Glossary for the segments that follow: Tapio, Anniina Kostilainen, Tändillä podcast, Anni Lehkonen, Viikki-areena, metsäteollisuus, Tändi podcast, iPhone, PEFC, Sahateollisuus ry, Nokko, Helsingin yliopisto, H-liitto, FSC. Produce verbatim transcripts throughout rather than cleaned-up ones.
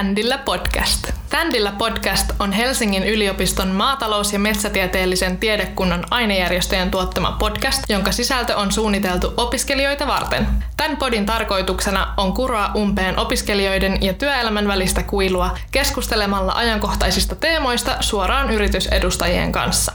Tändillä podcast. Tändillä podcast on Helsingin yliopiston maatalous- ja metsätieteellisen tiedekunnan ainejärjestöjen tuottama podcast, jonka sisältö on suunniteltu opiskelijoita varten. Tän podin tarkoituksena on kuroa umpeen opiskelijoiden ja työelämän välistä kuilua keskustelemalla ajankohtaisista teemoista suoraan yritysedustajien kanssa.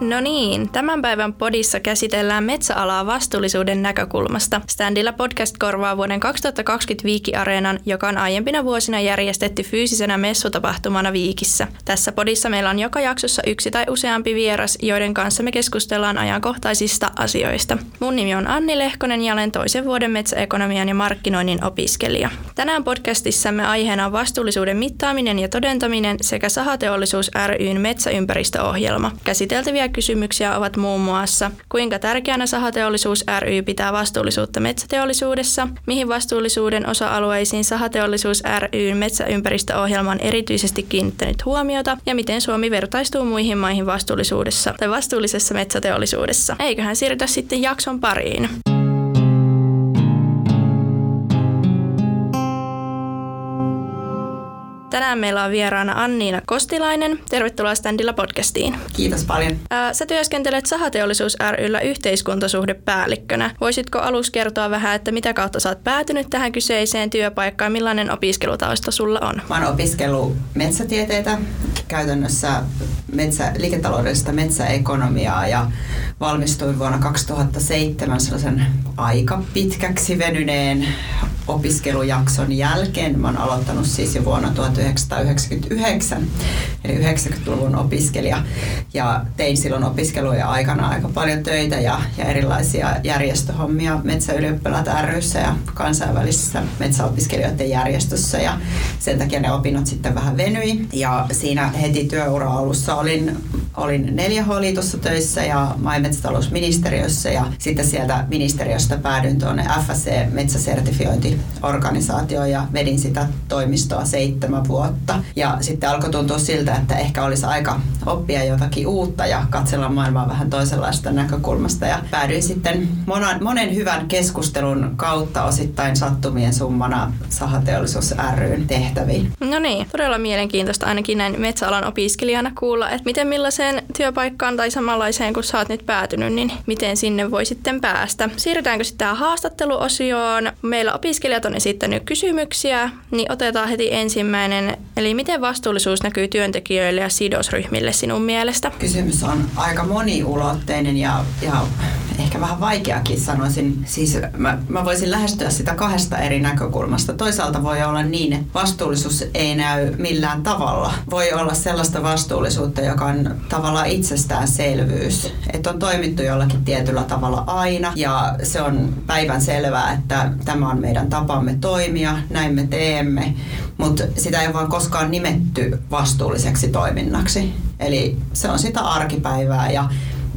No niin, tämän päivän podissa käsitellään metsäalaa vastuullisuuden näkökulmasta. Tändillä podcast korvaa vuoden kaksituhattakaksikymmentä Viikki-areenan, joka on aiempina vuosina järjestetty fyysisenä messutapahtumana Viikissä. Tässä podissa meillä on joka jaksossa yksi tai useampi vieras, joiden kanssa me keskustellaan ajankohtaisista asioista. Mun nimi on Anni Lehkonen ja olen toisen vuoden metsäekonomian ja markkinoinnin opiskelija. Tänään podcastissamme aiheena on vastuullisuuden mittaaminen ja todentaminen sekä Sahateollisuus ry:n metsäympäristöohjelma. Käsiteltäviä kysymyksiä ovat muun muassa, kuinka tärkeänä Sahateollisuus ry pitää vastuullisuutta metsäteollisuudessa, mihin vastuullisuuden osa-alueisiin Sahateollisuus ry:n metsäympäristöohjelma on erityisesti kiinnittänyt huomiota ja miten Suomi vertaistuu muihin maihin vastuullisuudessa tai vastuullisessa metsäteollisuudessa. Eiköhän siirrytä sitten jakson pariin. Tänään meillä on vieraana Anniina Kostilainen. Tervetuloa Tändillä podcastiin. Kiitos paljon. Ää, sä työskentelet Sahateollisuus ry:llä yhteiskuntasuhdepäällikkönä. Voisitko aluksi kertoa vähän, että mitä kautta sä oot päätynyt tähän kyseiseen työpaikkaan, millainen opiskelutausta sulla on? Mä oon opiskellut metsätieteitä, käytännössä metsä, liiketaloudellista metsäekonomiaa ja valmistuin vuonna kaksituhattaseitsemän sellaisen aika pitkäksi venyneen opiskelujakson jälkeen. Mä oon aloittanut siis jo vuonna tuhatyhdeksänsataayhdeksänkymmentäyhdeksän, eli yhdeksänkymmentäluvun opiskelija. Ja tein silloin opiskeluja aikana aika paljon töitä ja, ja erilaisia järjestöhommia Metsäylioppilaat ry:ssä ja kansainvälisessä metsäopiskelijoiden järjestössä. Ja sen takia ne opinnot sitten vähän venyi. Ja siinä heti työura alussa olin, olin neljä H-liitossa töissä ja maa- ja metsätalousministeriössä. Ja sitten sieltä ministeriöstä päädyin tuonne F S C metsäsertifiointiorganisaatioon ja vedin sitä toimistoa seitsemän vuotta. Ja sitten alkoi tuntua siltä, että ehkä olisi aika oppia jotakin uutta ja katsella maailmaa vähän toisenlaista näkökulmasta. Ja päädyin sitten monen, monen hyvän keskustelun kautta osittain sattumien summana Sahateollisuus ry:n tehtäviin. No niin, todella mielenkiintoista ainakin näin metsäalan opiskelijana kuulla, että miten millaiseen työpaikkaan tai samanlaiseen kun sä oot nyt päätynyt, niin miten sinne voi sitten päästä. Siirrytäänkö sitten tähän haastatteluosioon? Meillä opiskelijat on esittänyt kysymyksiä, niin otetaan heti ensimmäinen. Eli miten vastuullisuus näkyy työntekijöille ja sidosryhmille sinun mielestä? Kysymys on aika moniulotteinen ja, ja ehkä vähän vaikeakin sanoisin. Siis mä, mä voisin lähestyä sitä kahdesta eri näkökulmasta. Toisaalta voi olla niin, että vastuullisuus ei näy millään tavalla. Voi olla sellaista vastuullisuutta, joka on tavallaan itsestäänselvyys. Että on toimittu jollakin tietyllä tavalla aina ja se on päivänselvää, että tämä on meidän tapamme toimia, näin me teemme. Mutta sitä ei vaan koskaan nimetty vastuulliseksi toiminnaksi. Eli se on sitä arkipäivää ja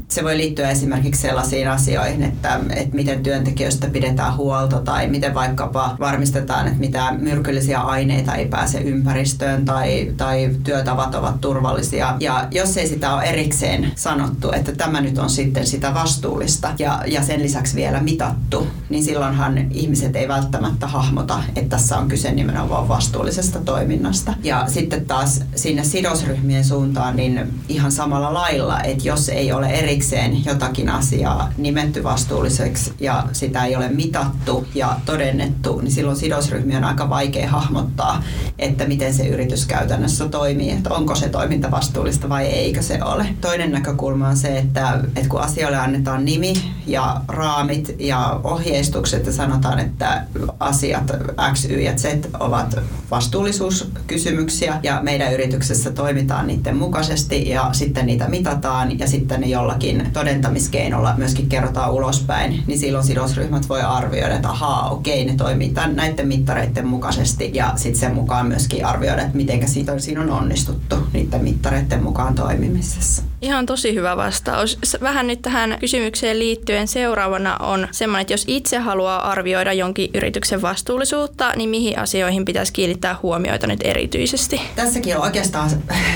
se voi liittyä esimerkiksi sellaisiin asioihin, että, että miten työntekijöistä pidetään huolta tai miten vaikkapa varmistetaan, että mitään myrkyllisiä aineita ei pääse ympäristöön tai, tai työtavat ovat turvallisia. Ja jos ei sitä ole erikseen sanottu, että tämä nyt on sitten sitä vastuullista ja, ja sen lisäksi vielä mitattu, niin silloinhan ihmiset ei välttämättä hahmota, että tässä on kyse nimenomaan vastuullisesta toiminnasta. Ja sitten taas sinne sidosryhmien suuntaan niin ihan samalla lailla, että jos ei ole eri jotakin asiaa nimetty vastuulliseksi ja sitä ei ole mitattu ja todennettu, niin silloin sidosryhmiä on aika vaikea hahmottaa, että miten se yritys käytännössä toimii, että onko se toiminta vastuullista vai eikö se ole. Toinen näkökulma on se, että, että kun asioille annetaan nimi ja raamit ja ohjeistukset ja sanotaan, että asiat X, Y ja Z ovat vastuullisuuskysymyksiä ja meidän yrityksessä toimitaan niiden mukaisesti ja sitten niitä mitataan ja sitten ne jollakin todentamiskeinolla myöskin kerrotaan ulospäin, niin silloin sidosryhmät voi arvioida, että ahaa, okei, ne toimii tämän, näiden mittareiden mukaisesti ja sitten sen mukaan myöskin arvioida, että miten siitä on, siinä on onnistuttu niiden mittareiden mukaan toimimisessa. Ihan tosi hyvä vastaus. Vähän nyt tähän kysymykseen liittyen seuraavana on semmoinen, että jos itse haluaa arvioida jonkin yrityksen vastuullisuutta, niin mihin asioihin pitäisi kiinnittää huomioita nyt erityisesti? Tässäkin on oikeastaan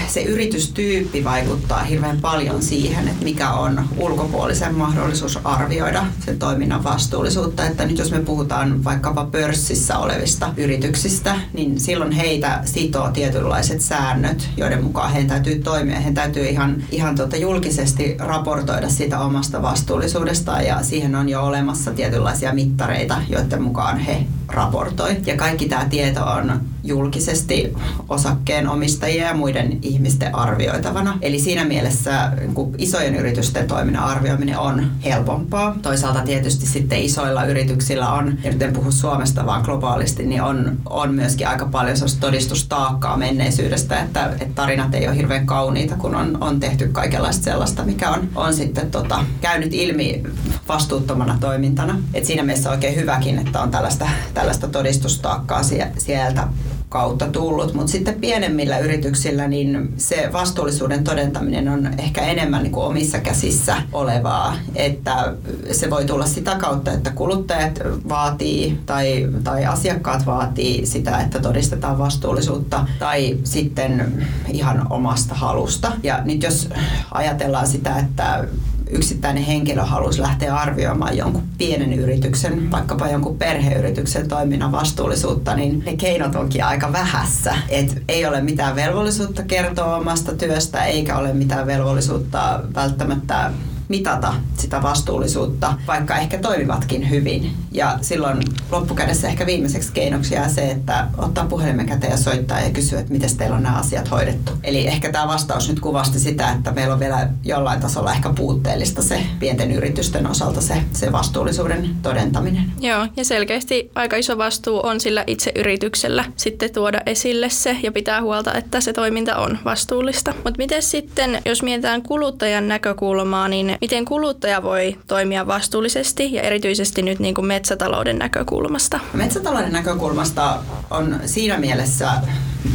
se yritystyyppi vaikuttaa hirveän paljon siihen, että mikä on ulkopuolisen mahdollisuus arvioida sen toiminnan vastuullisuutta. Että nyt jos me puhutaan vaikkapa pörssissä olevista yrityksistä, niin silloin heitä sitoo tietynlaiset säännöt, joiden mukaan heidän täytyy toimia. Heidän täytyy ihan, ihan Tuota, julkisesti raportoida siitä omasta vastuullisuudestaan ja siihen on jo olemassa tietynlaisia mittareita, joiden mukaan he raportoi. Ja kaikki tämä tieto on julkisesti osakkeenomistajien ja muiden ihmisten arvioitavana. Eli siinä mielessä isojen yritysten toiminnan arvioiminen on helpompaa. Toisaalta tietysti sitten isoilla yrityksillä on, ja nyt en puhu Suomesta vaan globaalisti, niin on, on myöskin aika paljon todistustaakkaa menneisyydestä, että, että tarinat ei ole hirveän kauniita, kun on, on tehty kaikenlaista sellaista, mikä on, on sitten tota, käynyt ilmi vastuuttomana toimintana. Et siinä mielessä on oikein hyväkin, että on tällaista, tällaista todistustaakkaa sieltä kautta tullut, mutta sitten pienemmillä yrityksillä niin se vastuullisuuden todentaminen on ehkä enemmän niin kuin omissa käsissä olevaa, että se voi tulla sitä kautta, että kuluttajat vaatii tai, tai asiakkaat vaatii sitä, että todistetaan vastuullisuutta tai sitten ihan omasta halusta. Ja nyt jos ajatellaan sitä, että yksittäinen henkilö haluaisi lähteä arvioimaan jonkun pienen yrityksen, vaikkapa jonkun perheyrityksen toiminnan vastuullisuutta, niin ne keinot onkin aika vähässä. Et ei ole mitään velvollisuutta kertoa omasta työstä, eikä ole mitään velvollisuutta välttämättä mitata sitä vastuullisuutta, vaikka ehkä toimivatkin hyvin. Ja silloin loppukädessä ehkä viimeiseksi keinoksi jää se, että ottaa puhelimen käteen ja soittaa ja kysyä, että miten teillä on nämä asiat hoidettu. Eli ehkä tämä vastaus nyt kuvasti sitä, että meillä on vielä jollain tasolla ehkä puutteellista se pienten yritysten osalta se, se vastuullisuuden todentaminen. Joo, ja selkeästi aika iso vastuu on sillä itse yrityksellä sitten tuoda esille se ja pitää huolta, että se toiminta on vastuullista. Mutta miten sitten, jos mietitään kuluttajan näkökulmaa, niin miten kuluttaja voi toimia vastuullisesti ja erityisesti nyt niin kuin metsätalouden näkökulmasta? Metsätalouden näkökulmasta on siinä mielessä,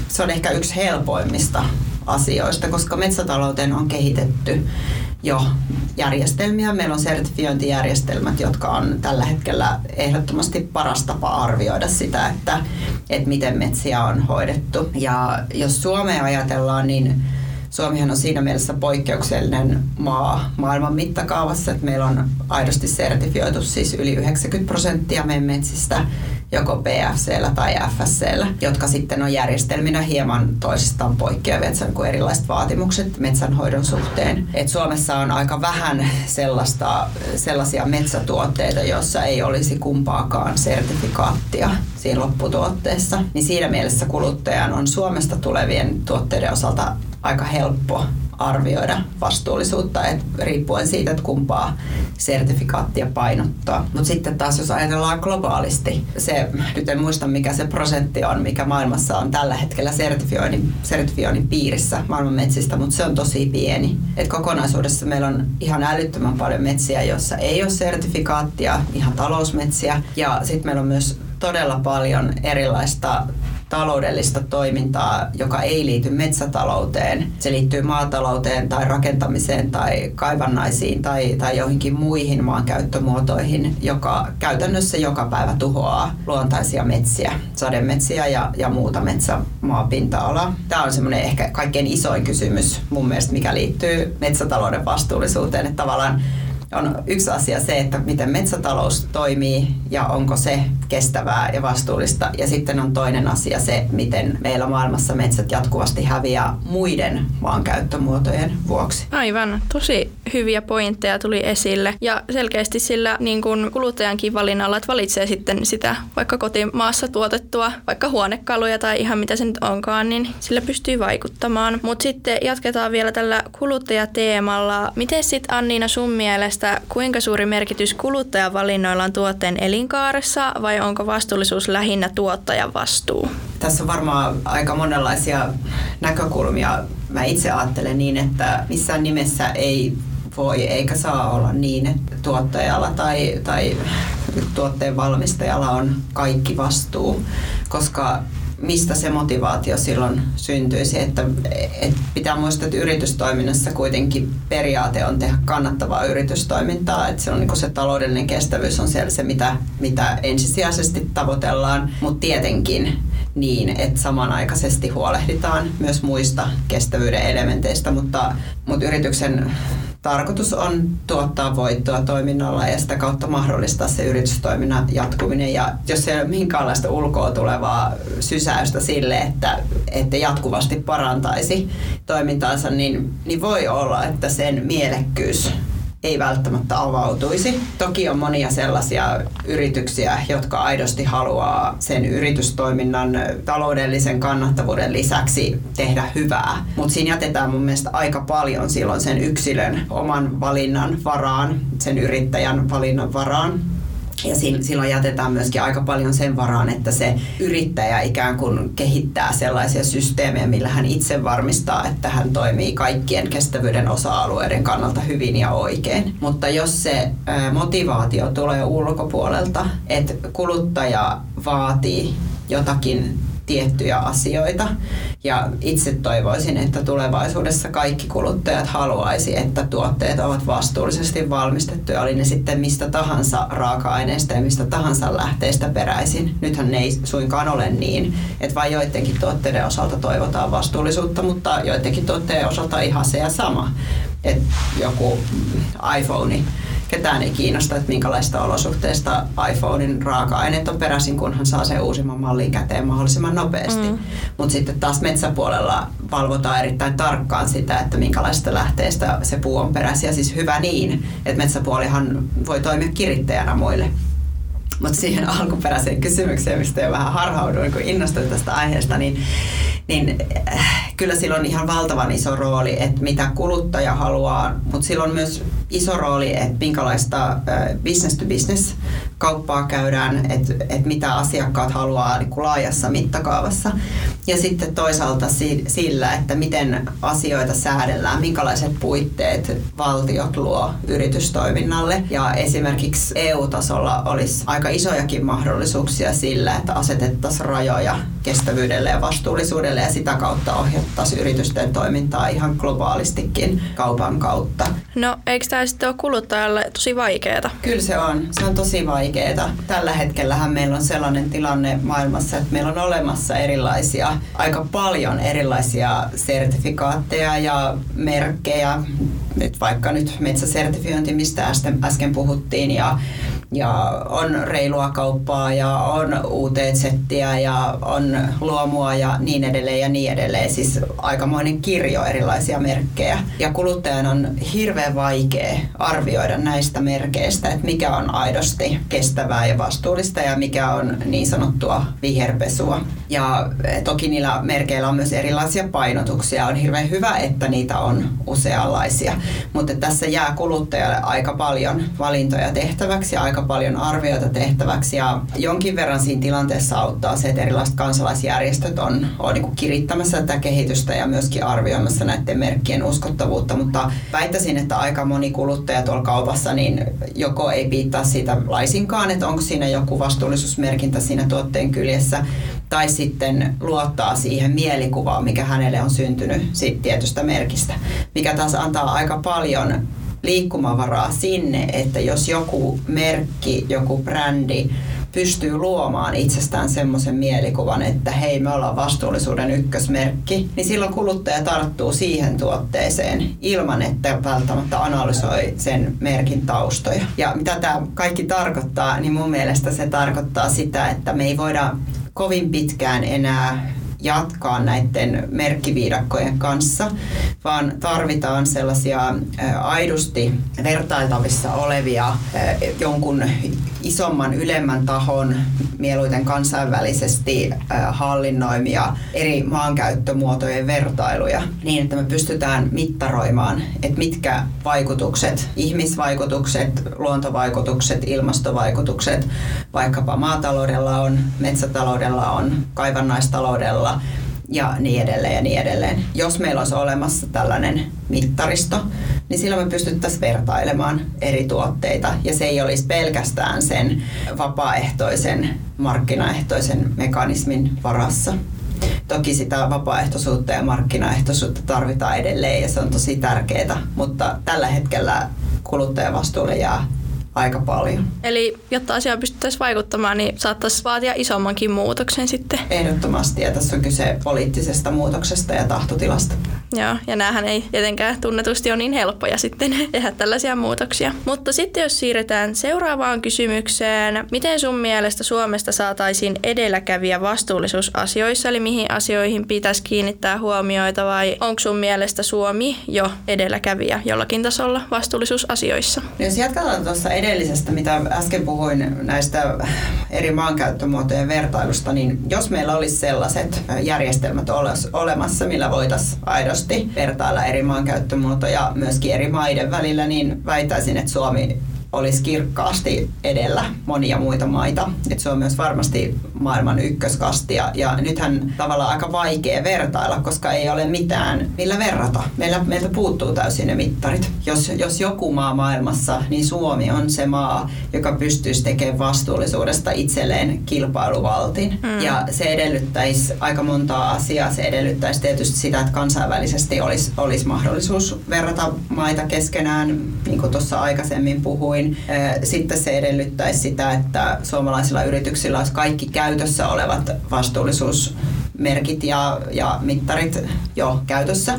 se on ehkä yksi helpoimmista asioista, koska metsätalouteen on kehitetty jo järjestelmiä. Meillä on sertifiointijärjestelmät, jotka on tällä hetkellä ehdottomasti paras tapa arvioida sitä, että, että miten metsiä on hoidettu. Ja jos Suomea ajatellaan, niin Suomihan on siinä mielessä poikkeuksellinen maa maailman mittakaavassa, että meillä on aidosti sertifioitu siis yli yhdeksänkymmentä prosenttia meidän metsistä joko P F C:llä tai F S C:llä, jotka sitten on järjestelminä hieman toisistaan poikkeavia, että se on kuin erilaiset vaatimukset metsänhoidon suhteen. Et Suomessa on aika vähän sellaista, sellaisia metsätuotteita, joissa ei olisi kumpaakaan sertifikaattia siinä lopputuotteessa. Niin siinä mielessä kuluttajan on Suomesta tulevien tuotteiden osalta aika helppo arvioida vastuullisuutta, et riippuen siitä, että kumpaa sertifikaattia painottaa. Mutta sitten taas, jos ajatellaan globaalisti, se, nyt en muista mikä se prosentti on, mikä maailmassa on tällä hetkellä sertifioinnin, sertifioinnin piirissä maailman metsistä, mutta se on tosi pieni. Et kokonaisuudessa meillä on ihan älyttömän paljon metsiä, joissa ei ole sertifikaattia, ihan talousmetsiä, ja sitten meillä on myös todella paljon erilaista taloudellista toimintaa, joka ei liity metsätalouteen. Se liittyy maatalouteen tai rakentamiseen tai kaivannaisiin tai, tai joihinkin muihin maankäyttömuotoihin, joka käytännössä joka päivä tuhoaa luontaisia metsiä, sademetsiä ja, ja muuta metsämaapinta-alaa. Tämä on semmoinen ehkä kaikkein isoin kysymys mun mielestä, mikä liittyy metsätalouden vastuullisuuteen, että tavallaan on yksi asia se, että miten metsätalous toimii ja onko se kestävää ja vastuullista. Ja sitten on toinen asia se, miten meillä maailmassa metsät jatkuvasti häviää muiden maankäyttömuotojen vuoksi. Aivan. Tosi hyviä pointteja tuli esille. Ja selkeästi sillä niin kuin kuluttajankin valinnalla, että valitsee sitten sitä vaikka kotimaassa tuotettua, vaikka huonekaluja tai ihan mitä se nyt onkaan, niin sillä pystyy vaikuttamaan. Mutta sitten jatketaan vielä tällä kuluttajateemalla. Miten sitten Anniina sun mielestä, kuinka suuri merkitys kuluttajavalinnoilla on tuotteen elinkaaressa vai onko vastuullisuus lähinnä tuottajan vastuu? Tässä on varmaan aika monenlaisia näkökulmia. Mä itse ajattelen niin, että missään nimessä ei voi eikä saa olla niin, että tuottajalla tai, tai tuotteen valmistajalla on kaikki vastuu, koska mistä se motivaatio silloin syntyisi. Että, että pitää muistaa, että yritystoiminnassa kuitenkin periaate on tehdä kannattavaa yritystoimintaa. Että se, on niin kuin se taloudellinen kestävyys on siellä se, mitä, mitä ensisijaisesti tavoitellaan, mutta tietenkin niin, että samanaikaisesti huolehditaan myös muista kestävyyden elementeistä, mutta, mutta yrityksen tarkoitus on tuottaa voittoa toiminnalla ja sitä kautta mahdollistaa se yritystoiminnan jatkuminen. Ja jos ei ole minkäänlaista ulkoa tulevaa sysäystä sille, että, että jatkuvasti parantaisi toimintaansa, niin, niin voi olla, että sen mielekkyys ei välttämättä avautuisi. Toki on monia sellaisia yrityksiä, jotka aidosti haluaa sen yritystoiminnan taloudellisen kannattavuuden lisäksi tehdä hyvää. Mutta siinä jätetään mun mielestä aika paljon silloin sen yksilön oman valinnan varaan, sen yrittäjän valinnan varaan. Ja silloin jätetään myöskin aika paljon sen varaan, että se yrittäjä ikään kuin kehittää sellaisia systeemejä, millä hän itse varmistaa, että hän toimii kaikkien kestävyyden osa-alueiden kannalta hyvin ja oikein. Mutta jos se motivaatio tulee ulkopuolelta, että kuluttaja vaatii jotakin tiettyjä asioita, ja itse toivoisin, että tulevaisuudessa kaikki kuluttajat haluaisi, että tuotteet ovat vastuullisesti valmistettuja, oli ne sitten mistä tahansa raaka-aineista ja mistä tahansa lähteistä peräisin. Nythän ne ei suinkaan ole niin, että vain joidenkin tuotteiden osalta toivotaan vastuullisuutta, mutta joidenkin tuotteiden osalta ihan se ja sama. Että joku iPhone, ketään ei kiinnosta, että minkälaista olosuhteista iPhonein raaka-aineet on peräisin, kunhan saa sen uusimman mallin käteen mahdollisimman nopeasti. Mm. Mutta sitten taas metsäpuolella valvotaan erittäin tarkkaan sitä, että minkälaisista lähteistä se puu on peräisin. Ja siis hyvä niin, että metsäpuolihan voi toimia kirittäjänä muille. Mutta siihen alkuperäiseen kysymykseen, mistä jo vähän harhauduin, kun innostuin tästä aiheesta, niin, niin kyllä sillä on ihan valtavan iso rooli, että mitä kuluttaja haluaa, mutta sillä on myös iso rooli, että minkälaista business-to-business-kauppaa käydään, että, että mitä asiakkaat haluaa niin kuin laajassa mittakaavassa. Ja sitten toisaalta sillä, että miten asioita säädellään, minkälaiset puitteet valtiot luo yritystoiminnalle. Ja esimerkiksi E U-tasolla olisi aika isojakin mahdollisuuksia sillä, että asetettaisiin rajoja kestävyydelle ja vastuullisuudelle ja sitä kautta ohjattaisiin yritysten toimintaa ihan globaalistikin kaupan kautta. No, eikö tämä sitten ole kuluttajalle tosi vaikeaa? Kyllä se on. Se on tosi vaikeaa. Tällä hetkellähän meillä on sellainen tilanne maailmassa, että meillä on olemassa erilaisia, aika paljon erilaisia sertifikaatteja ja merkkejä. Nyt vaikka nyt metsäsertifiointi, mistä äsken, äsken puhuttiin, ja, ja on reilua kauppaa ja on U T Z:ää ja on luomua ja niin edelleen ja niin edelleen. Siis aikamoinen kirjo erilaisia merkkejä. Ja kuluttajan on hirveän vaikea arvioida näistä merkeistä, että mikä on aidosti kestävää ja vastuullista ja mikä on niin sanottua viherpesua. Ja toki niillä merkeillä on myös erilaisia painotuksia. On hirveän hyvä, että niitä on useanlaisia. Mutta tässä jää kuluttajalle aika paljon valintoja tehtäväksi ja aika paljon arvioita tehtäväksi. Ja jonkin verran siinä tilanteessa auttaa se, että erilaiset kansalaisjärjestöt on, on niin kuin kirittämässä tätä kehitystä ja myöskin arvioimassa näiden merkkien uskottavuutta. Mutta väittäisin, että aika moni kuluttaja tuolla kaupassa niin joko ei piittaa siitä laisinkaan, että onko siinä joku vastuullisuusmerkintä siinä tuotteen kyljessä, tai sitten luottaa siihen mielikuvaan, mikä hänelle on syntynyt siitä tietystä merkistä, mikä taas antaa aika paljon liikkumavaraa sinne, että jos joku merkki, joku brändi pystyy luomaan itsestään semmoisen mielikuvan, että hei, me ollaan vastuullisuuden ykkösmerkki, niin silloin kuluttaja tarttuu siihen tuotteeseen ilman, että välttämättä analysoi sen merkin taustoja. Ja mitä tämä kaikki tarkoittaa, niin mun mielestä se tarkoittaa sitä, että me ei voida kovin pitkään enää jatkaa näiden merkkiviidakkojen kanssa, vaan tarvitaan sellaisia aidosti vertailtavissa olevia jonkun isomman, ylemmän tahon, mieluiten kansainvälisesti hallinnoimia eri maankäyttömuotojen vertailuja niin, että me pystytään mittaroimaan, että mitkä vaikutukset, ihmisvaikutukset, luontovaikutukset, ilmastovaikutukset, vaikkapa maataloudella on, metsätaloudella on, kaivannaistaloudella ja niin edelleen ja niin edelleen. Jos meillä olisi olemassa tällainen mittaristo, niin silloin me pystyttäisiin vertailemaan eri tuotteita ja se ei olisi pelkästään sen vapaaehtoisen, markkinaehtoisen mekanismin varassa. Toki sitä vapaaehtoisuutta ja markkinaehtoisuutta tarvitaan edelleen ja se on tosi tärkeää, mutta tällä hetkellä kuluttajavastuulle jää aika paljon. Eli jotta asiaan pystyttäisiin vaikuttamaan, niin saattaisi vaatia isommankin muutoksen sitten? Ehdottomasti, ja tässä on kyse poliittisesta muutoksesta ja tahtotilasta. Joo, ja näähän ei tietenkään tunnetusti ole niin helppoja sitten tehdä tällaisia muutoksia. Mutta sitten jos siirretään seuraavaan kysymykseen, miten sun mielestä Suomesta saataisiin edelläkävijä vastuullisuusasioissa, eli mihin asioihin pitäisi kiinnittää huomioita, vai onko sun mielestä Suomi jo edelläkävijä jollakin tasolla vastuullisuusasioissa? Jos jatketaan tuossa edellisestä, mitä äsken puhuin näistä eri maankäyttömuotojen vertailusta, niin jos meillä olisi sellaiset järjestelmät olemassa, millä voitaisiin aidosti vertailla eri maankäyttömuotoja myöskin eri maiden välillä, niin väitäisin, että Suomi olisi kirkkaasti edellä monia muita maita. Et se on myös varmasti maailman ykköskastia. Ja nythän tavallaan aika vaikea vertailla, koska ei ole mitään millä verrata. Meillä, meiltä puuttuu täysin ne mittarit. Jos, jos joku maa maailmassa, niin Suomi on se maa, joka pystyisi tekemään vastuullisuudesta itselleen kilpailuvaltin. Mm. Ja se edellyttäisi aika montaa asiaa. Se edellyttäisi tietysti sitä, että kansainvälisesti olisi, olisi mahdollisuus verrata maita keskenään, niin kuin tuossa aikaisemmin puhuin. Sitten se edellyttäisi sitä, että suomalaisilla yrityksillä olisi kaikki käytössä olevat vastuullisuusmerkit ja, ja mittarit jo käytössä.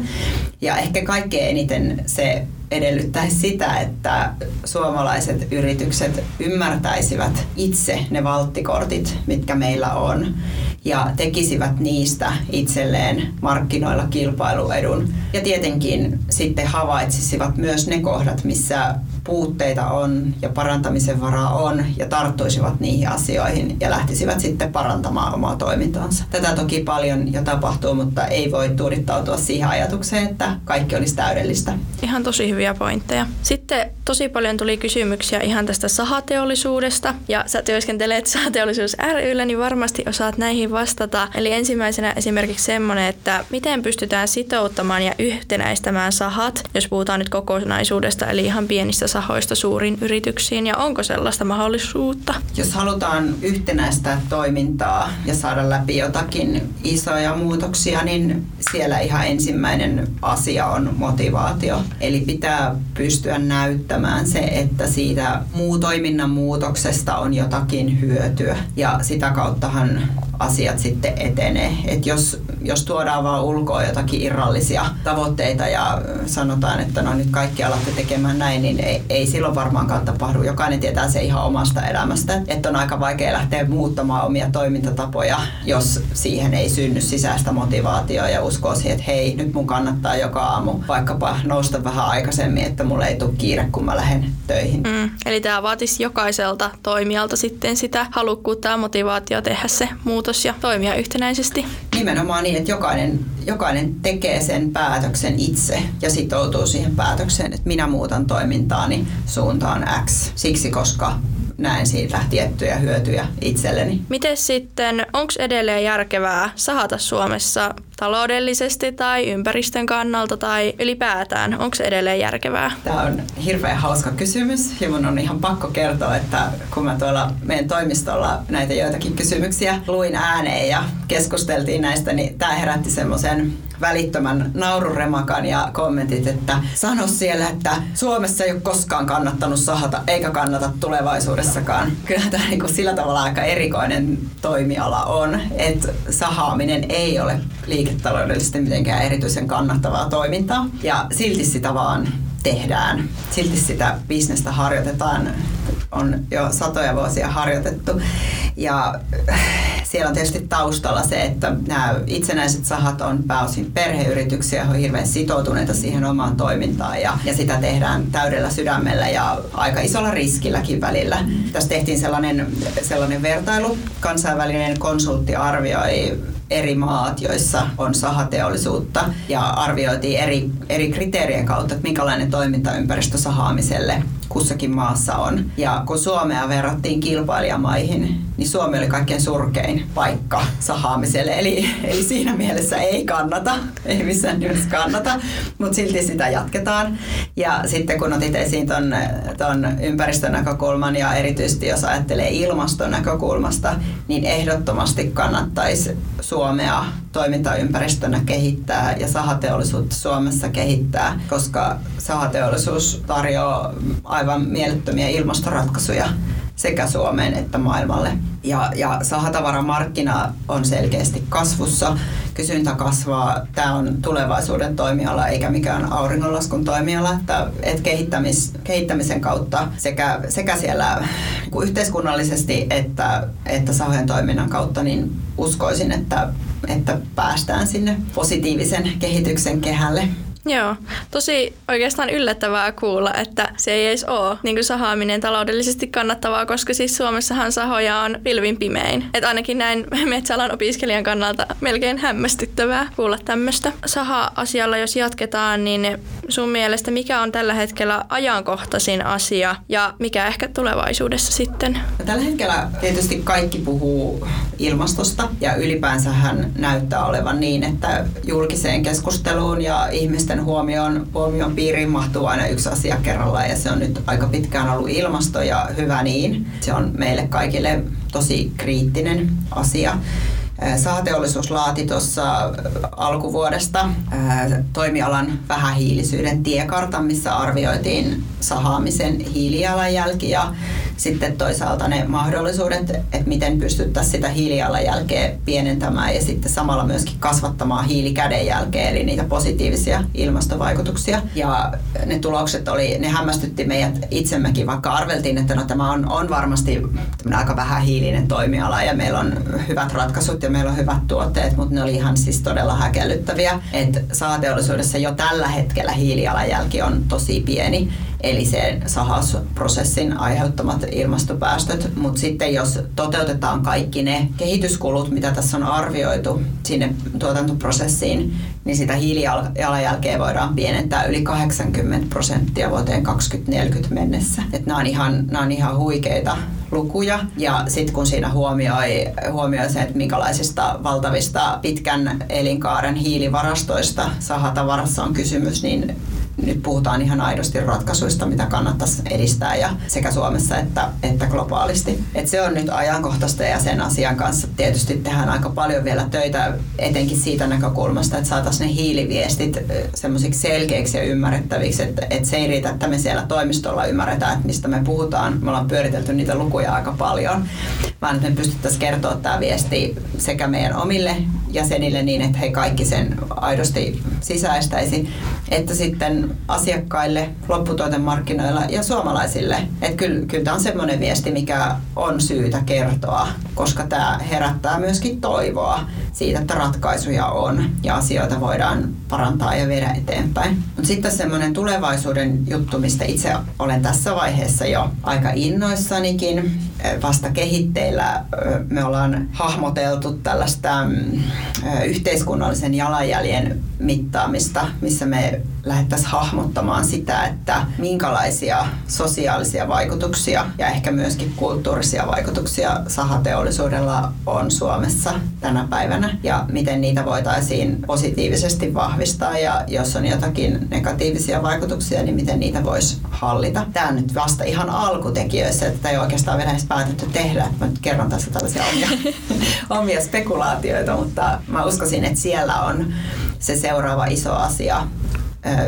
Ja ehkä kaikkein eniten se edellyttäisi sitä, että suomalaiset yritykset ymmärtäisivät itse ne valttikortit, mitkä meillä on, ja tekisivät niistä itselleen markkinoilla kilpailuedun. Ja tietenkin sitten havaitsisivat myös ne kohdat, missä puutteita on ja parantamisen varaa on, ja tarttuisivat niihin asioihin ja lähtisivät sitten parantamaan omaa toimintaansa. Tätä toki paljon jo tapahtuu, mutta ei voi tuudittautua siihen ajatukseen, että kaikki olisi täydellistä. Ihan tosi hyviä pointteja. Sitten tosi paljon tuli kysymyksiä ihan tästä sahateollisuudesta, ja sä työskentelet Sahateollisuus ry:llä, niin varmasti osaat näihin vastata. Eli ensimmäisenä esimerkiksi semmoinen, että miten pystytään sitouttamaan ja yhtenäistämään sahat, jos puhutaan nyt kokonaisuudesta, eli ihan pienistä sahoista suuriin yrityksiin, ja onko sellaista mahdollisuutta? Jos halutaan yhtenäistää toimintaa ja saada läpi jotakin isoja muutoksia, niin siellä ihan ensimmäinen asia on motivaatio. Eli pitää pystyä näyttämään se, että siitä muu toiminnan muutoksesta on jotakin hyötyä, ja sitä kauttahan asiat sitten etenee. Et jos, jos tuodaan vaan ulkoa jotakin irrallisia tavoitteita ja sanotaan, että no nyt kaikki alatte tekemään näin, niin ei, ei silloin varmaankaan tapahdu. Jokainen tietää se ihan omasta elämästä, että on aika vaikea lähteä muuttamaan omia toimintatapoja, jos siihen ei synny sisäistä motivaatiota ja uskoo siihen, että hei, nyt mun kannattaa joka aamu vaikkapa nousta vähän aikaisemmin, että mulle ei tule kiire, kun mä lähden töihin. Mm, eli tämä vaatisi jokaiselta toimijalta sitten sitä halukkuutta ja motivaatiota tehdä se muutos ja toimia yhtenäisesti. Nimenomaan niin, että jokainen, jokainen tekee sen päätöksen itse ja sitoutuu siihen päätökseen, että minä muutan toimintaani suuntaan X siksi, koska näen siitä tiettyjä hyötyjä itselleni. Miten sitten, onko edelleen järkevää sahata Suomessa taloudellisesti tai ympäristön kannalta tai ylipäätään? Onko se edelleen järkevää? Tämä on hirveän hauska kysymys ja mun on ihan pakko kertoa, että kun mä tuolla meidän toimistolla näitä joitakin kysymyksiä luin ääneen ja keskusteltiin näistä, niin tämä herätti semmoisen välittömän naururemakan ja kommentit, että sano siellä, että Suomessa ei ole koskaan kannattanut sahata eikä kannata tulevaisuudessakaan. Kyllä tämä niin kuin sillä tavalla aika erikoinen toimiala on, että sahaaminen ei ole liiketaloudellisesti mitenkään erityisen kannattavaa toimintaa ja silti sitä vaan tehdään. Silti sitä bisnestä harjoitetaan, on jo satoja vuosia harjoitettu. Ja siellä on tietysti taustalla se, että nämä itsenäiset sahat on pääosin perheyrityksiä, he on hirveän sitoutuneita siihen omaan toimintaan ja, ja sitä tehdään täydellä sydämellä ja aika isolla riskilläkin välillä. Tässä tehtiin sellainen, sellainen vertailu, kansainvälinen konsultti arvioi eri maat, joissa on sahateollisuutta, ja arvioitiin eri, eri kriteerien kautta, että minkälainen toimintaympäristö sahaamiselle kussakin maassa on. Ja kun Suomea verrattiin kilpailijamaihin, niin Suomi oli kaikkein surkein paikka sahaamiselle. Eli, eli siinä mielessä ei kannata, ei missään nimessä kannata, mutta silti sitä jatketaan. Ja sitten kun otit esiin ton, ton ympäristönäkökulman ja erityisesti jos ajattelee ilmastonäkökulmasta, niin ehdottomasti kannattaisi Suomea toimintaympäristönä kehittää ja sahateollisuutta Suomessa kehittää, koska sahateollisuus tarjoaa aivan mielettömiä ilmastoratkaisuja sekä Suomeen että maailmalle. Ja, ja sahatavaramarkkina on selkeästi kasvussa. Kysyntä kasvaa. Tämä on tulevaisuuden toimiala eikä mikään auringonlaskun toimiala. Että, et kehittämis, kehittämisen kautta sekä, sekä siellä niin yhteiskunnallisesti että, että sahojen toiminnan kautta niin uskoisin, että, että päästään sinne positiivisen kehityksen kehälle. Joo, tosi oikeastaan yllättävää kuulla, että se ei edes ole niin kuin sahaaminen taloudellisesti kannattavaa, koska siis Suomessahan sahoja on pilvin pimein. Et ainakin näin metsäalan opiskelijan kannalta melkein hämmästyttävää kuulla tämmöistä. Saha-asialla jos jatketaan, niin sun mielestä mikä on tällä hetkellä ajankohtaisin asia ja mikä ehkä tulevaisuudessa sitten? Tällä hetkellä tietysti kaikki puhuu ilmastosta ja ylipäänsähän näyttää olevan niin, että julkiseen keskusteluun ja ihmisten Huomioon, huomioon piiriin mahtuu aina yksi asia kerrallaan ja se on nyt aika pitkään ollut ilmasto ja hyvä niin. Se on meille kaikille tosi kriittinen asia. Sahateollisuus laati tuossa alkuvuodesta toimialan vähähiilisyyden tiekartan, missä arvioitiin sahaamisen hiilijalanjälki ja sitten toisaalta ne mahdollisuudet, että miten pystyttäisiin sitä hiilijalanjälkeä pienentämään ja sitten samalla myöskin kasvattamaan hiilikädenjälkeä, eli niitä positiivisia ilmastovaikutuksia. Ja ne tulokset oli, ne hämmästytti meidät itsemmekin, vaikka arveltiin, että no tämä on, on varmasti aika vähähiilinen toimiala ja meillä on hyvät ratkaisut ja meillä on hyvät tuotteet, mutta ne oli ihan siis todella häkellyttäviä. Että sahateollisuudessa jo tällä hetkellä hiilijalanjälki on tosi pieni. Eli sen sahausprosessin aiheuttamat ilmastopäästöt, mutta sitten jos toteutetaan kaikki ne kehityskulut, mitä tässä on arvioitu sinne tuotantoprosessiin, niin sitä hiilijalanjälkeä voidaan pienentää yli kahdeksankymmentä prosenttia vuoteen kaksituhattaneljäkymmentä mennessä. Et nämä on ihan, nämä on ihan huikeita lukuja. Ja sitten kun siinä huomioi, huomioi se, että minkälaisista valtavista pitkän elinkaaren hiilivarastoista sahatavarassa on kysymys, niin nyt puhutaan ihan aidosti ratkaisuista, mitä kannattaisi edistää ja sekä Suomessa että, että globaalisti. Et se on nyt ajankohtaista ja sen asian kanssa tietysti tehdään aika paljon vielä töitä, etenkin siitä näkökulmasta, että saataisiin ne hiiliviestit semmoisiksi selkeiksi ja ymmärrettäviksi. Että et se ei riitä, että me siellä toimistolla ymmärretään, että mistä me puhutaan. Me ollaan pyöritelty niitä lukuja aika paljon, vaan että me pystyttäisiin kertoa tämä viesti sekä meidän omille jäsenille niin, että he kaikki sen aidosti sisäistäisi, että sitten asiakkaille, lopputuotemarkkinoilla ja suomalaisille. Että kyllä, kyllä tämä on semmoinen viesti, mikä on syytä kertoa, koska tämä herättää myöskin toivoa siitä, että ratkaisuja on ja asioita voidaan parantaa ja viedä eteenpäin. Mutta sitten semmoinen tulevaisuuden juttu, mistä itse olen tässä vaiheessa jo aika innoissanikin. Vasta kehitteillä me ollaan hahmoteltu tällaista yhteiskunnallisen jalanjäljen mittaamista, missä me lähdettäisiin hahmottamaan sitä, että minkälaisia sosiaalisia vaikutuksia ja ehkä myöskin kulttuurisia vaikutuksia sahateollisuudella on Suomessa tänä päivänä ja miten niitä voitaisiin positiivisesti vahvistaa ja jos on jotakin negatiivisia vaikutuksia, niin miten niitä voisi hallita. Tämä nyt vasta ihan alkutekijöissä, että tätä ei oikeastaan vielä edes päätetty tehdä. Mä nyt kerron tässä tällaisia omia, omia spekulaatioita, mutta mä uskoisin, että siellä on se seuraava iso asia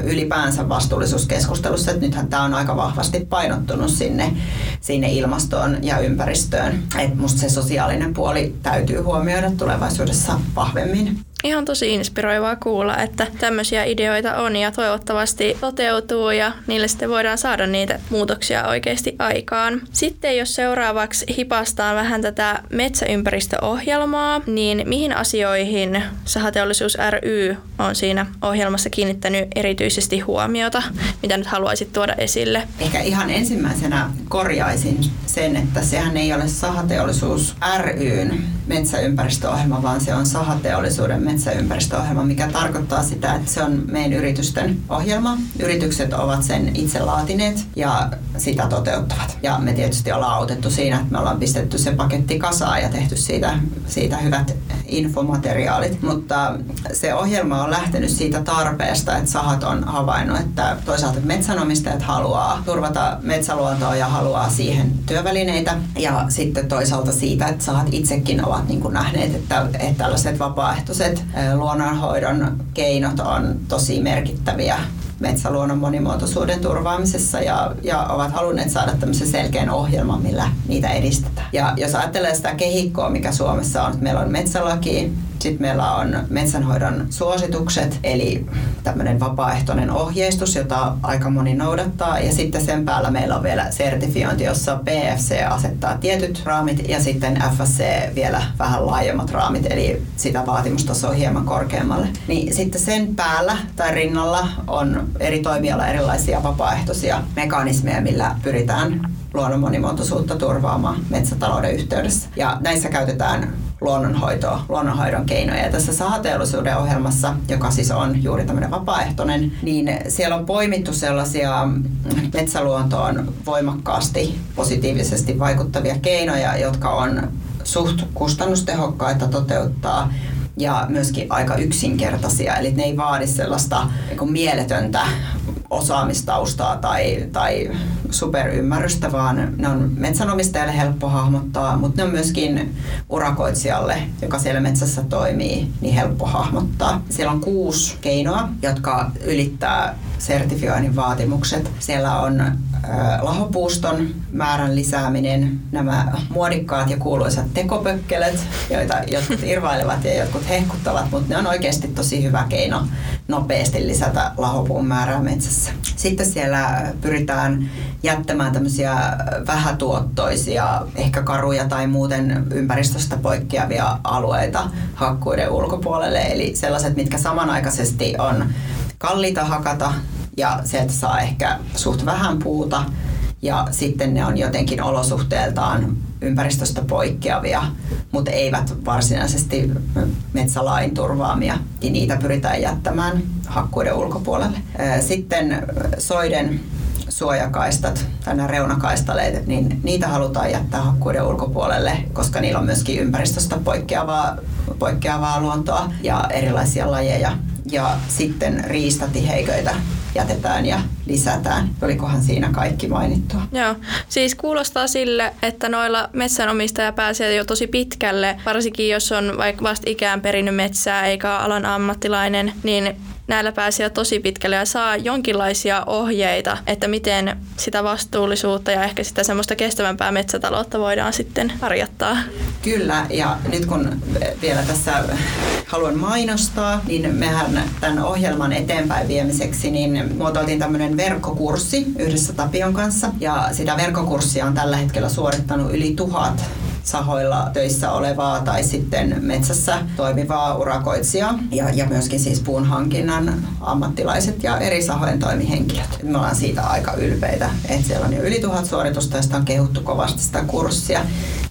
ylipäänsä vastuullisuuskeskustelussa, että nythän tämä on aika vahvasti painottunut sinne, sinne ilmastoon ja ympäristöön. Että musta se sosiaalinen puoli täytyy huomioida tulevaisuudessa vahvemmin. ihan tosi inspiroivaa kuulla, että tämmöisiä ideoita on ja toivottavasti toteutuu ja niille sitten voidaan saada niitä muutoksia oikeasti aikaan. Sitten jos seuraavaksi hipastaan vähän tätä metsäympäristöohjelmaa, niin mihin asioihin Sahateollisuus ry on siinä ohjelmassa kiinnittänyt erityisesti huomiota, mitä nyt haluaisit tuoda esille? Ehkä ihan ensimmäisenä korjaisin sen, että sehän ei ole Sahateollisuus ry:n metsäympäristöohjelma, vaan se on Sahateollisuuden metsäympäristöohjelma, mikä tarkoittaa sitä, että se on meidän yritysten ohjelma. Yritykset ovat sen itse laatineet ja sitä toteuttavat. Ja me tietysti ollaan autettu siinä, että me ollaan pistetty se paketti kasaan ja tehty siitä, siitä hyvät infomateriaalit. Mutta se ohjelma on lähtenyt siitä tarpeesta, että sahat on havainnut, että toisaalta metsänomistajat haluaa turvata metsäluontoa ja haluaa siihen työvälineitä. Ja sitten toisaalta siitä, että sahat itsekin ovat niin kuin nähneet, että, että tällaiset vapaaehtoiset luonnonhoidon keinot on tosi merkittäviä metsäluonnon monimuotoisuuden turvaamisessa ja, ja ovat halunneet saada tämmöisen selkeän ohjelman, millä niitä edistetään. Ja jos ajattelee sitä kehikkoa, mikä Suomessa on, että meillä on metsälaki, sitten meillä on metsänhoidon suositukset, eli tämmöinen vapaaehtoinen ohjeistus, jota aika moni noudattaa. Ja sitten sen päällä meillä on vielä sertifiointi, jossa P E F C asettaa tietyt raamit ja sitten F S C vielä vähän laajemmat raamit, eli sitä vaatimustasoa hieman korkeammalle. Niin sitten sen päällä tai rinnalla on eri toimijoilla erilaisia vapaaehtoisia mekanismeja, millä pyritään luonnon monimuotoisuutta turvaamaan metsätalouden yhteydessä. Ja näissä käytetään luonnonhoitoa, luonnonhoidon keinoja. Ja tässä sahateollisuuden ohjelmassa, joka siis on juuri tämmöinen vapaaehtoinen, niin siellä on poimittu sellaisia metsäluontoon voimakkaasti positiivisesti vaikuttavia keinoja, jotka on suht kustannustehokkaita toteuttaa ja myöskin aika yksinkertaisia. Eli ne ei vaadi sellaista niin mieletöntä osaamistaustaa tai, tai superymmärrystä, vaan ne on metsänomistajalle helppo hahmottaa, mutta ne on myöskin urakoitsijalle, joka siellä metsässä toimii, niin helppo hahmottaa. Siellä on kuusi keinoa, jotka ylittää sertifioinnin vaatimukset. Siellä on lahopuuston määrän lisääminen, nämä muodikkaat ja kuuluisat tekopökkelet, joita jotkut irvailevat ja jotkut hehkuttavat, mutta ne on oikeasti tosi hyvä keino nopeasti lisätä lahopuun määrää metsässä. Sitten siellä pyritään jättämään tämmöisiä vähätuottoisia, ehkä karuja tai muuten ympäristöstä poikkeavia alueita hakkuiden ulkopuolelle, eli sellaiset, mitkä samanaikaisesti on kalliita hakata ja sieltä saa ehkä suht vähän puuta ja sitten ne on jotenkin olosuhteeltaan ympäristöstä poikkeavia, mutta eivät varsinaisesti metsälain turvaamia, niin niitä pyritään jättämään hakkuiden ulkopuolelle. Sitten soiden suojakaistat tai nämä reunakaistaleet, niin niitä halutaan jättää hakkuiden ulkopuolelle, koska niillä on myöskin ympäristöstä poikkeavaa, poikkeavaa luontoa ja erilaisia lajeja. Ja sitten riistatiheiköitä jätetään ja lisätään. Olikohan siinä kaikki mainittua? Joo, siis kuulostaa sille, että noilla metsänomistaja pääsee jo tosi pitkälle, varsinkin jos on vaikka vasta ikään perinnyt metsää eikä alan ammattilainen, niin näillä pääsee tosi pitkälle ja saa jonkinlaisia ohjeita, että miten sitä vastuullisuutta ja ehkä sitä semmoista kestävämpää metsätaloutta voidaan sitten harjoittaa. Kyllä, ja nyt kun vielä tässä haluan mainostaa, niin mehän tämän ohjelman eteenpäin viemiseksi niin muotoiltiin tämmöinen verkkokurssi yhdessä Tapion kanssa, ja sitä verkkokurssia on tällä hetkellä suorittanut yli tuhat sahoilla töissä olevaa tai sitten metsässä toimivaa urakoitsijaa ja, ja myöskin siis puunhankinnan ammattilaiset ja eri sahojen toimihenkilöt. Me ollaan siitä aika ylpeitä, että siellä on jo yli tuhat suoritusta ja sitä on kehuttu kovasti sitä kurssia.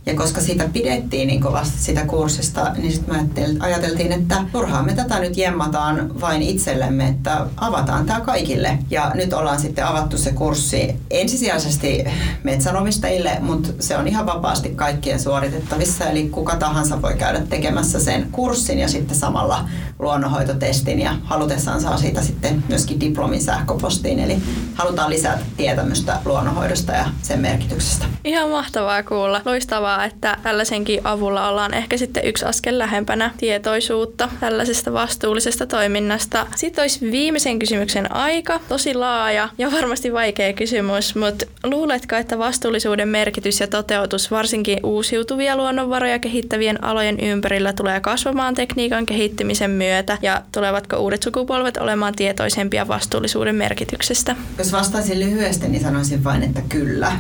Ja koska siitä pidettiin niin kovasti sitä kurssista, niin sitten ajateltiin, että turhaan me tätä nyt jemmataan vain itsellemme, että avataan tämä kaikille. Ja nyt ollaan sitten avattu se kurssi ensisijaisesti metsänomistajille, mutta se on ihan vapaasti kaikkien suoritettavissa. Eli kuka tahansa voi käydä tekemässä sen kurssin ja sitten samalla luonnonhoitotestin ja halutessaan saa siitä sitten myöskin diplomin sähköpostiin. Eli halutaan lisätä tietämystä luonnonhoidosta ja sen merkityksestä. Ihan mahtavaa kuulla. Loistavaa. mukavaa, että tällaisenkin avulla ollaan ehkä sitten yksi askel lähempänä tietoisuutta tällaisesta vastuullisesta toiminnasta. Sitten olisi viimeisen kysymyksen aika. Tosi laaja ja varmasti vaikea kysymys, mutta luuletko, että vastuullisuuden merkitys ja toteutus varsinkin uusiutuvia luonnonvaroja kehittävien alojen ympärillä tulee kasvamaan tekniikan kehittymisen myötä ja tulevatko uudet sukupolvet olemaan tietoisempia vastuullisuuden merkityksestä? Jos vastaisin lyhyesti, niin sanoisin vain, että kyllä.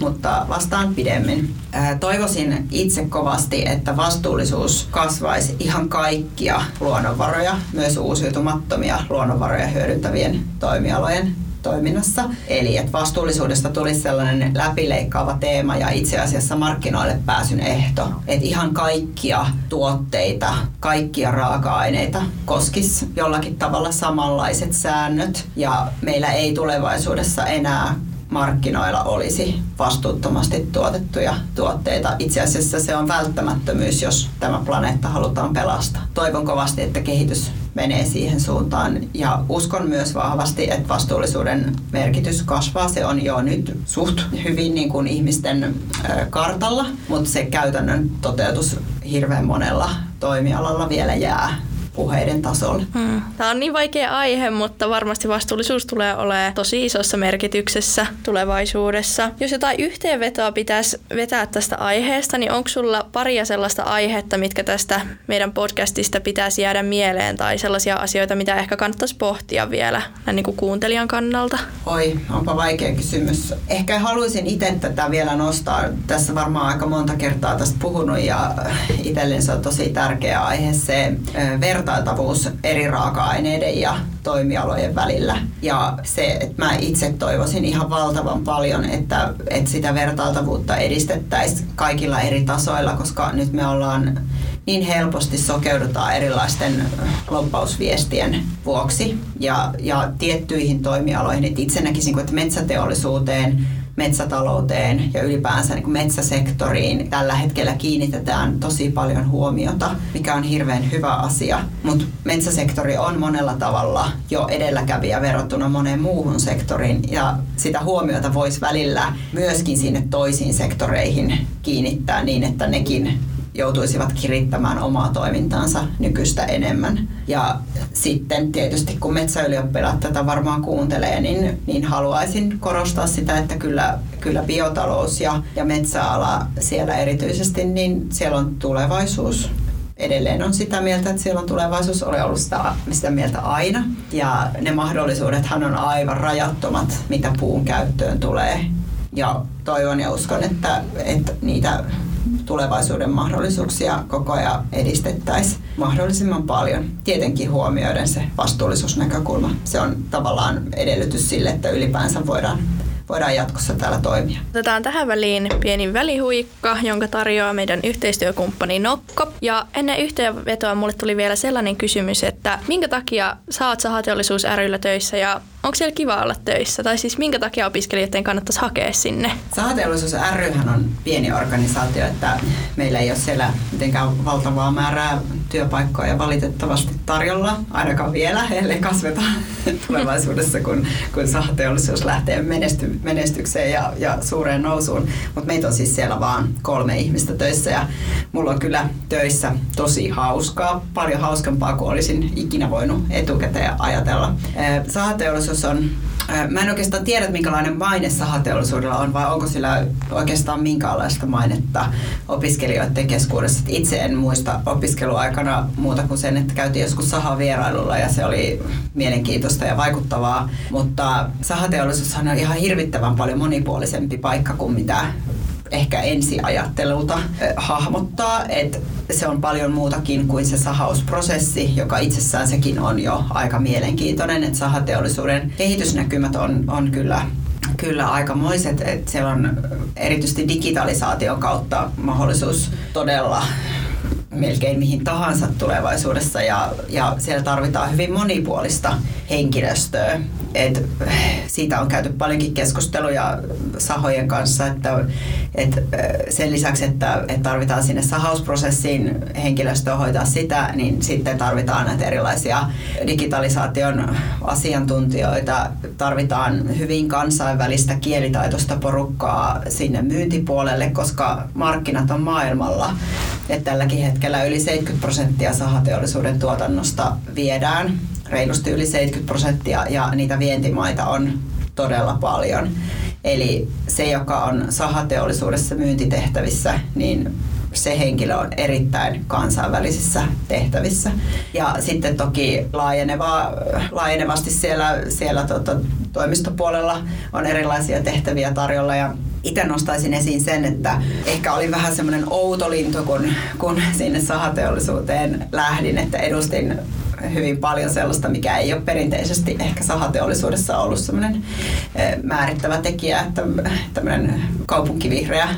Mutta vastaan pidemmin. Toivoisin itse kovasti, että vastuullisuus kasvaisi ihan kaikkia luonnonvaroja, myös uusiutumattomia luonnonvaroja hyödyntävien toimialojen toiminnassa. Eli että vastuullisuudesta tulisi sellainen läpileikkaava teema ja itse asiassa markkinoille pääsyn ehto. Että ihan kaikkia tuotteita, kaikkia raaka-aineita koskisi jollakin tavalla samanlaiset säännöt ja meillä ei tulevaisuudessa enää markkinoilla olisi vastuuttomasti tuotettuja tuotteita. Itse asiassa se on välttämättömyys, jos tämä planeetta halutaan pelastaa. Toivon kovasti, että kehitys menee siihen suuntaan ja uskon myös vahvasti, että vastuullisuuden merkitys kasvaa. Se on jo nyt suht hyvin niin kuin ihmisten kartalla, mutta se käytännön toteutus hirveän monella toimialalla vielä jää puheiden tasolla. Hmm. Tämä on niin vaikea aihe, mutta varmasti vastuullisuus tulee olemaan tosi isossa merkityksessä tulevaisuudessa. Jos jotain yhteenvetoa pitäisi vetää tästä aiheesta, niin onko sulla paria sellaista aihetta, mitkä tästä meidän podcastista pitäisi jäädä mieleen tai sellaisia asioita, mitä ehkä kannattaisi pohtia vielä niin kuin kuuntelijan kannalta? Oi, onpa vaikea kysymys. Ehkä haluaisin itse tätä vielä nostaa. Tässä varmaan aika monta kertaa tästä puhunut ja itselleni se on tosi tärkeä aihe se verta vertailtavuus eri raaka-aineiden ja toimialojen välillä. Ja se, että mä itse toivoisin ihan valtavan paljon, että, että sitä vertailtavuutta edistettäisiin kaikilla eri tasoilla, koska nyt me ollaan niin helposti sokeudutaan erilaisten lobbausviestien vuoksi ja, ja tiettyihin toimialoihin. Et itse näkisin, että metsäteollisuuteen, metsätalouteen ja ylipäänsä niin kuin metsäsektoriin tällä hetkellä kiinnitetään tosi paljon huomiota, mikä on hirveän hyvä asia. Mutta metsäsektori on monella tavalla jo edelläkävijä verrattuna moneen muuhun sektoriin ja sitä huomiota voisi välillä myöskin sinne toisiin sektoreihin kiinnittää niin, että nekin joutuisivat kirittämään omaa toimintaansa nykyistä enemmän. Ja sitten tietysti kun metsäylioppilaat tätä varmaan kuuntelee, niin, niin haluaisin korostaa sitä, että kyllä, kyllä biotalous ja, ja metsäala siellä erityisesti, niin siellä on tulevaisuus. Edelleen on sitä mieltä, että siellä on tulevaisuus, olen ollut sitä, sitä mieltä aina. Ja ne mahdollisuudethan on aivan rajattomat, mitä puun käyttöön tulee. Ja toivon ja uskon, että, että niitä tulevaisuuden mahdollisuuksia koko ajan edistettäisiin mahdollisimman paljon. Tietenkin huomioiden se vastuullisuusnäkökulma. Se on tavallaan edellytys sille, että ylipäänsä voidaan, voidaan jatkossa täällä toimia. Otetaan tähän väliin pieni välihuikka, jonka tarjoaa meidän yhteistyökumppani Nokko. Ja ennen yhteenvetoa mulle tuli vielä sellainen kysymys, että minkä takia sä oot Sahateollisuus ry:llä töissä ja onko siellä kiva olla töissä? Tai siis minkä takia opiskelijoiden kannattaisi hakea sinne? Sahateollisuus ry:hän on pieni organisaatio, että meillä ei ole siellä mitenkään valtavaa määrää työpaikkoja valitettavasti tarjolla. Ainakaan vielä, ellei kasveta tulevaisuudessa, kun, kun sahateollisuus lähtee menesty, menestykseen ja, ja suureen nousuun. Mutta meitä on siis siellä vaan kolme ihmistä töissä ja mulla on kyllä töissä tosi hauskaa. Paljon hauskempaa kuin olisin ikinä voinut etukäteen ajatella. Sahateollisuus on, mä en oikeastaan tiedä, minkälainen maine sahateollisuudella on, vai onko sillä oikeastaan minkäänlaista mainetta opiskelijoiden keskuudessa. Itse en muista opiskeluaikana muuta kuin sen, että käytiin joskus sahavierailulla ja se oli mielenkiintoista ja vaikuttavaa, mutta sahateollisuushan on ihan hirvittävän paljon monipuolisempi paikka kuin mitä ehkä ensiajattelulta hahmottaa, että se on paljon muutakin kuin se sahausprosessi, joka itsessään sekin on jo aika mielenkiintoinen, että sahateollisuuden kehitysnäkymät on, on kyllä Kyllä aikamoiset, että siellä on erityisesti digitalisaation kautta mahdollisuus todella melkein mihin tahansa tulevaisuudessa ja, ja siellä tarvitaan hyvin monipuolista henkilöstöä. Et siitä on käyty paljonkin keskusteluja sahojen kanssa, että Et sen lisäksi, että tarvitaan sinne sahausprosessiin henkilöstöä hoitaa sitä, niin sitten tarvitaan näitä erilaisia digitalisaation asiantuntijoita, tarvitaan hyvin kansainvälistä kielitaitoista porukkaa sinne myyntipuolelle, koska markkinat on maailmalla. Et tälläkin hetkellä yli seitsemänkymmentä prosenttia sahateollisuuden tuotannosta viedään, reilusti yli seitsemänkymmentä prosenttia, ja niitä vientimaita on todella paljon. Eli se, joka on sahateollisuudessa myyntitehtävissä, niin se henkilö on erittäin kansainvälisissä tehtävissä. Ja sitten toki laajeneva, laajenevasti siellä, siellä tota, toimistopuolella on erilaisia tehtäviä tarjolla. Ja itse nostaisin esiin sen, että ehkä oli vähän semmoinen outo lintu, kun, kun sinne sahateollisuuteen lähdin, että edustin hyvin paljon sellaista, mikä ei ole perinteisesti ehkä sahateollisuudessa ollut semmoinen määrittävä tekijä, että tämmöinen kaupunkivihreä,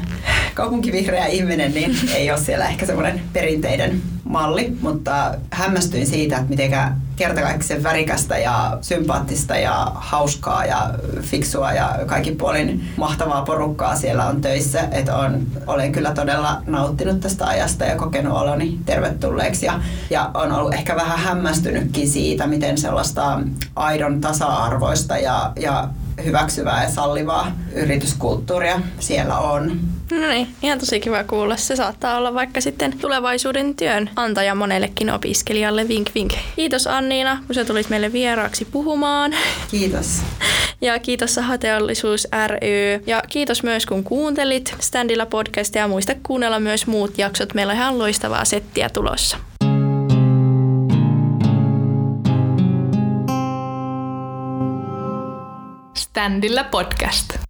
kaupunkivihreä ihminen niin ei ole siellä ehkä semmoinen perinteinen malli, mutta hämmästyin siitä, että mitenkä kertakaikkisen värikästä ja sympaattista ja hauskaa ja fiksua ja kaikin puolin mahtavaa porukkaa siellä on töissä. Että on, olen kyllä todella nauttinut tästä ajasta ja kokenut oloni tervetulleeksi ja, ja on ollut ehkä vähän hämmästynytkin siitä, miten sellaista aidon tasa-arvoista ja, ja hyväksyvää ja sallivaa yrityskulttuuria siellä on. No niin, ihan tosi kiva kuulla. Se saattaa olla vaikka sitten tulevaisuuden työnantaja monellekin opiskelijalle. Vink vink. Kiitos Anniina, kun sä tulit meille vieraaksi puhumaan. Kiitos. Ja kiitos Sahateollisuus ry. Ja kiitos myös, kun kuuntelit Tändillä podcastia ja muista kuunnella myös muut jaksot. Meillä on ihan loistavaa settiä tulossa. Tändillä podcast.